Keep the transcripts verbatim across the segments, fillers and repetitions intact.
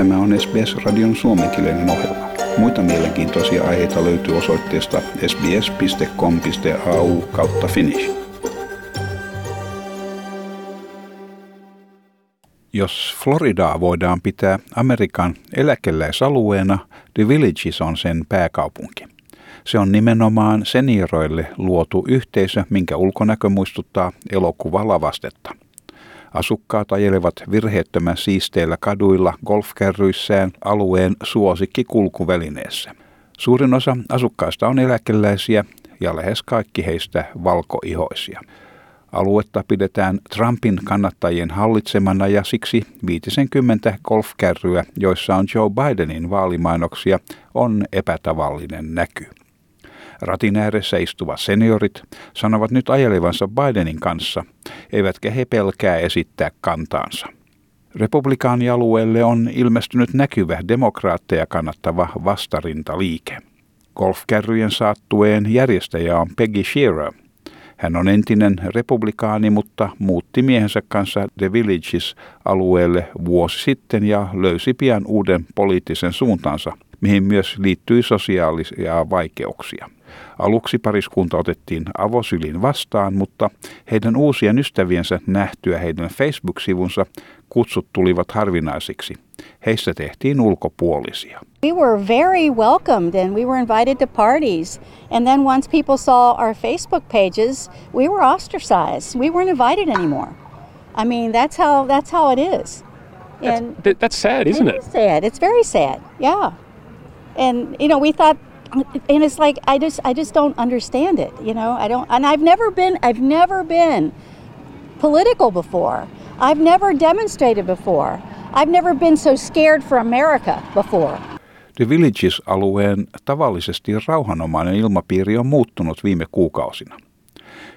Tämä on S B S-radion suomenkielinen ohjelma. Muita mielenkiintoisia aiheita löytyy osoitteesta sbs piste com piste a u kautta finnish. Jos Floridaa voidaan pitää Amerikan eläkeläisalueena, The Villages on sen pääkaupunki. Se on nimenomaan senioreille luotu yhteisö, minkä ulkonäkö muistuttaa elokuvalavastetta. Asukkaat ajelevat virheettömän siisteillä kaduilla golfkärryissään alueen suosikkikulkuvälineessä. Suurin osa asukkaista on eläkeläisiä ja lähes kaikki heistä valkoihoisia. Aluetta pidetään Trumpin kannattajien hallitsemana ja siksi viisikymmentä golfkärryä, joissa on Joe Bidenin vaalimainoksia, on epätavallinen näky. Ratin ääressä istuvat seniorit sanovat nyt ajelevansa Bidenin kanssa, eivätkä he pelkää esittää kantaansa. Republikaanialueelle on ilmestynyt näkyvä demokraatteja kannattava vastarintaliike. Golfkärryjen saattueen järjestäjä on Peggy Shearer. Hän on entinen republikaani, mutta muutti miehensä kanssa The Villages-alueelle vuosi sitten ja löysi pian uuden poliittisen suuntansa, mihin myös liittyi sosiaalisia vaikeuksia. Aluksi pariskunta otettiin avosylin vastaan, mutta heidän uusien ystäviensä nähtyä heidän Facebook-sivunsa kutsut tulivat harvinaisiksi. Heistä tehtiin ulkopuolisia. We were very welcomed and we were invited to parties. And then once people saw our Facebook pages, we were ostracized. We weren't invited anymore. I mean, that's how that's how it is. And that's, that's sad, isn't it? It is sad. It's very sad. Yeah. And you know, we thought, and it's like I just I just don't understand it, you know. I don't and I've never been I've never been political before. I've never demonstrated before. I've never been so scared for America before. The Villages-alueen tavallisesti rauhanomainen ilmapiiri on muuttunut viime kuukausina.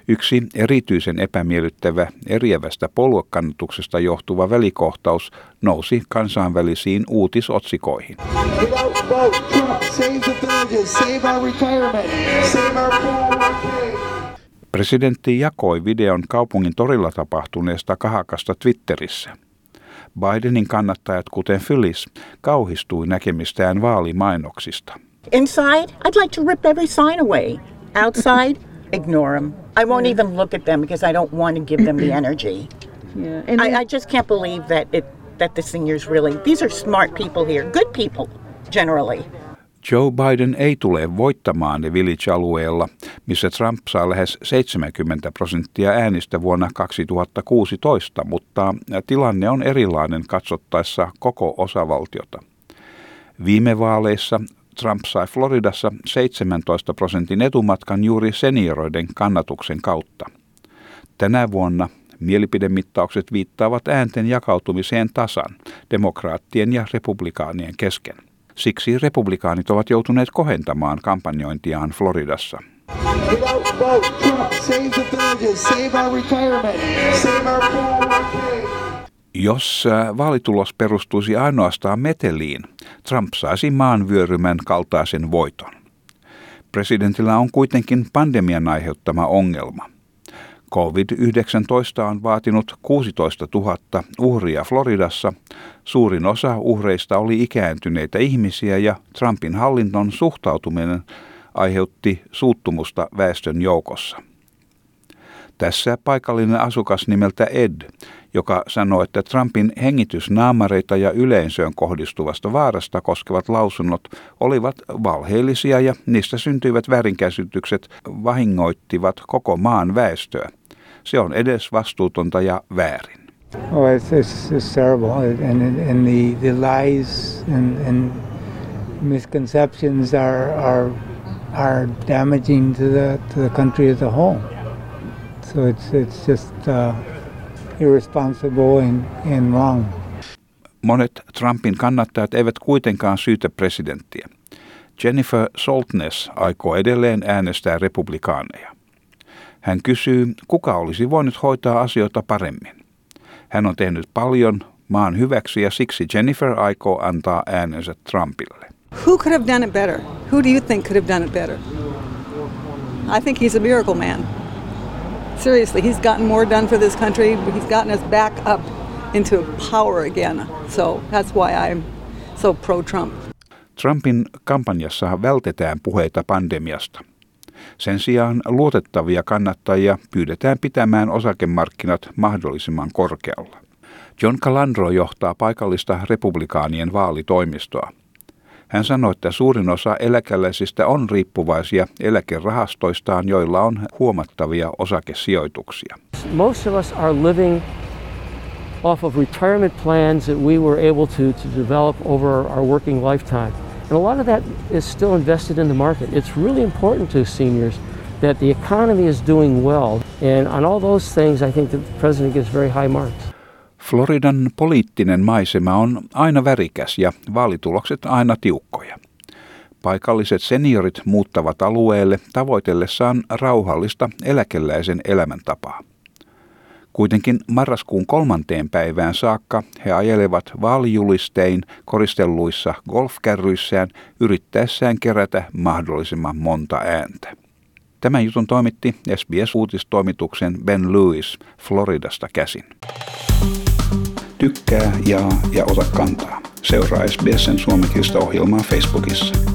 Yksi erityisen epämiellyttävä eriävästä puoluekannatuksesta johtuva välikohtaus nousi kansainvälisiin uutisotsikoihin. Presidentti jakoi videon kaupungin torilla tapahtuneesta kahakasta Twitterissä. Bidenin kannattajat, kuten Phyllis, kauhistui näkemistään vaalimainoksista. Inside, I'd like to rip every sign away. Outside, ignore them. I won't even look at them because I don't want to give them the energy. Yeah. And I, I just can't believe that it that the seniors really. These are smart people here, good people generally. Joe Biden ei tule voittamaan The Village-alueella, missä Trump saa lähes seitsemänkymmentä prosenttia äänistä vuonna kaksituhattakuusitoista, mutta tilanne on erilainen katsottaessa koko osavaltiota. Viime vaaleissa Trump sai Floridassa seitsemäntoista prosentin etumatkan juuri senioreiden kannatuksen kautta. Tänä vuonna mielipidemittaukset viittaavat äänten jakautumiseen tasan demokraattien ja republikaanien kesken. Siksi republikaanit ovat joutuneet kohentamaan kampanjointiaan Floridassa. Jos vaalitulos perustuisi ainoastaan meteliin, Trump saisi maanvyörymän kaltaisen voiton. Presidentillä on kuitenkin pandemian aiheuttama ongelma. covid yhdeksäntoista on vaatinut kuusitoista tuhatta uhria Floridassa. Suurin osa uhreista oli ikääntyneitä ihmisiä ja Trumpin hallinnon suhtautuminen aiheutti suuttumusta väestön joukossa. Tässä paikallinen asukas nimeltä Ed, joka sanoi, että Trumpin hengitysnaamareita ja yleisöön kohdistuvasta vaarasta koskevat lausunnot olivat valheellisia ja niistä syntyivät väärinkäsitykset vahingoittivat koko maan väestöä. Se on edesvastuutonta ja väärin. Oh, it's, it's, it's terrible. And, and the, the lies and, and misconceptions are, are, are damaging to the, to the country as a whole. So it's, it's just uh, irresponsible and, and wrong. Monet Trumpin kannattajat eivät kuitenkaan syytä presidenttiä. Jennifer Saltness aikoo edelleen äänestää republikaaneja. Hän kysyy, kuka olisi voinut hoitaa asioita paremmin. Hän on tehnyt paljon maan hyväksi ja siksi Jennifer aikoo antaa äänensä Trumpille. Who could have done it better? Who do you think could have done it better? I think he's a miracle man. Seriously, he's gotten more done for this country. He's gotten us back up into power again. So that's why I'm so pro-Trump. Trumpin kampanjassa vältetään puheita pandemiasta. Sen sijaan luotettavia kannattajia pyydetään pitämään osakemarkkinat mahdollisimman korkealla. John Calandro johtaa paikallista republikaanien vaalitoimistoa. Hän sanoi, että suurin osa eläkeläisistä on riippuvaisia eläkerahastoistaan, joilla on huomattavia osakesijoituksia. Most of us are living off of retirement plans that we were able to, to develop over our working lifetime. And a lot of that is still invested in the market. It's really important to seniors that the economy is doing well. And on all those things, I think the president gives very high marks. Floridan poliittinen maisema on aina värikäs ja vaalitulokset aina tiukkoja. Paikalliset seniorit muuttavat alueelle tavoitellessaan rauhallista eläkeläisen elämäntapaa. Kuitenkin marraskuun kolmanteen päivään saakka he ajelevat vaalijulistein koristelluissa golfkärryissään yrittäessään kerätä mahdollisimman monta ääntä. Tämän jutun toimitti S B S-uutistoimituksen Ben Lewis Floridasta käsin. Tykkää, jaa ja ota kantaa. Seuraa S B S:n suomenkielistä ohjelmaa Facebookissa.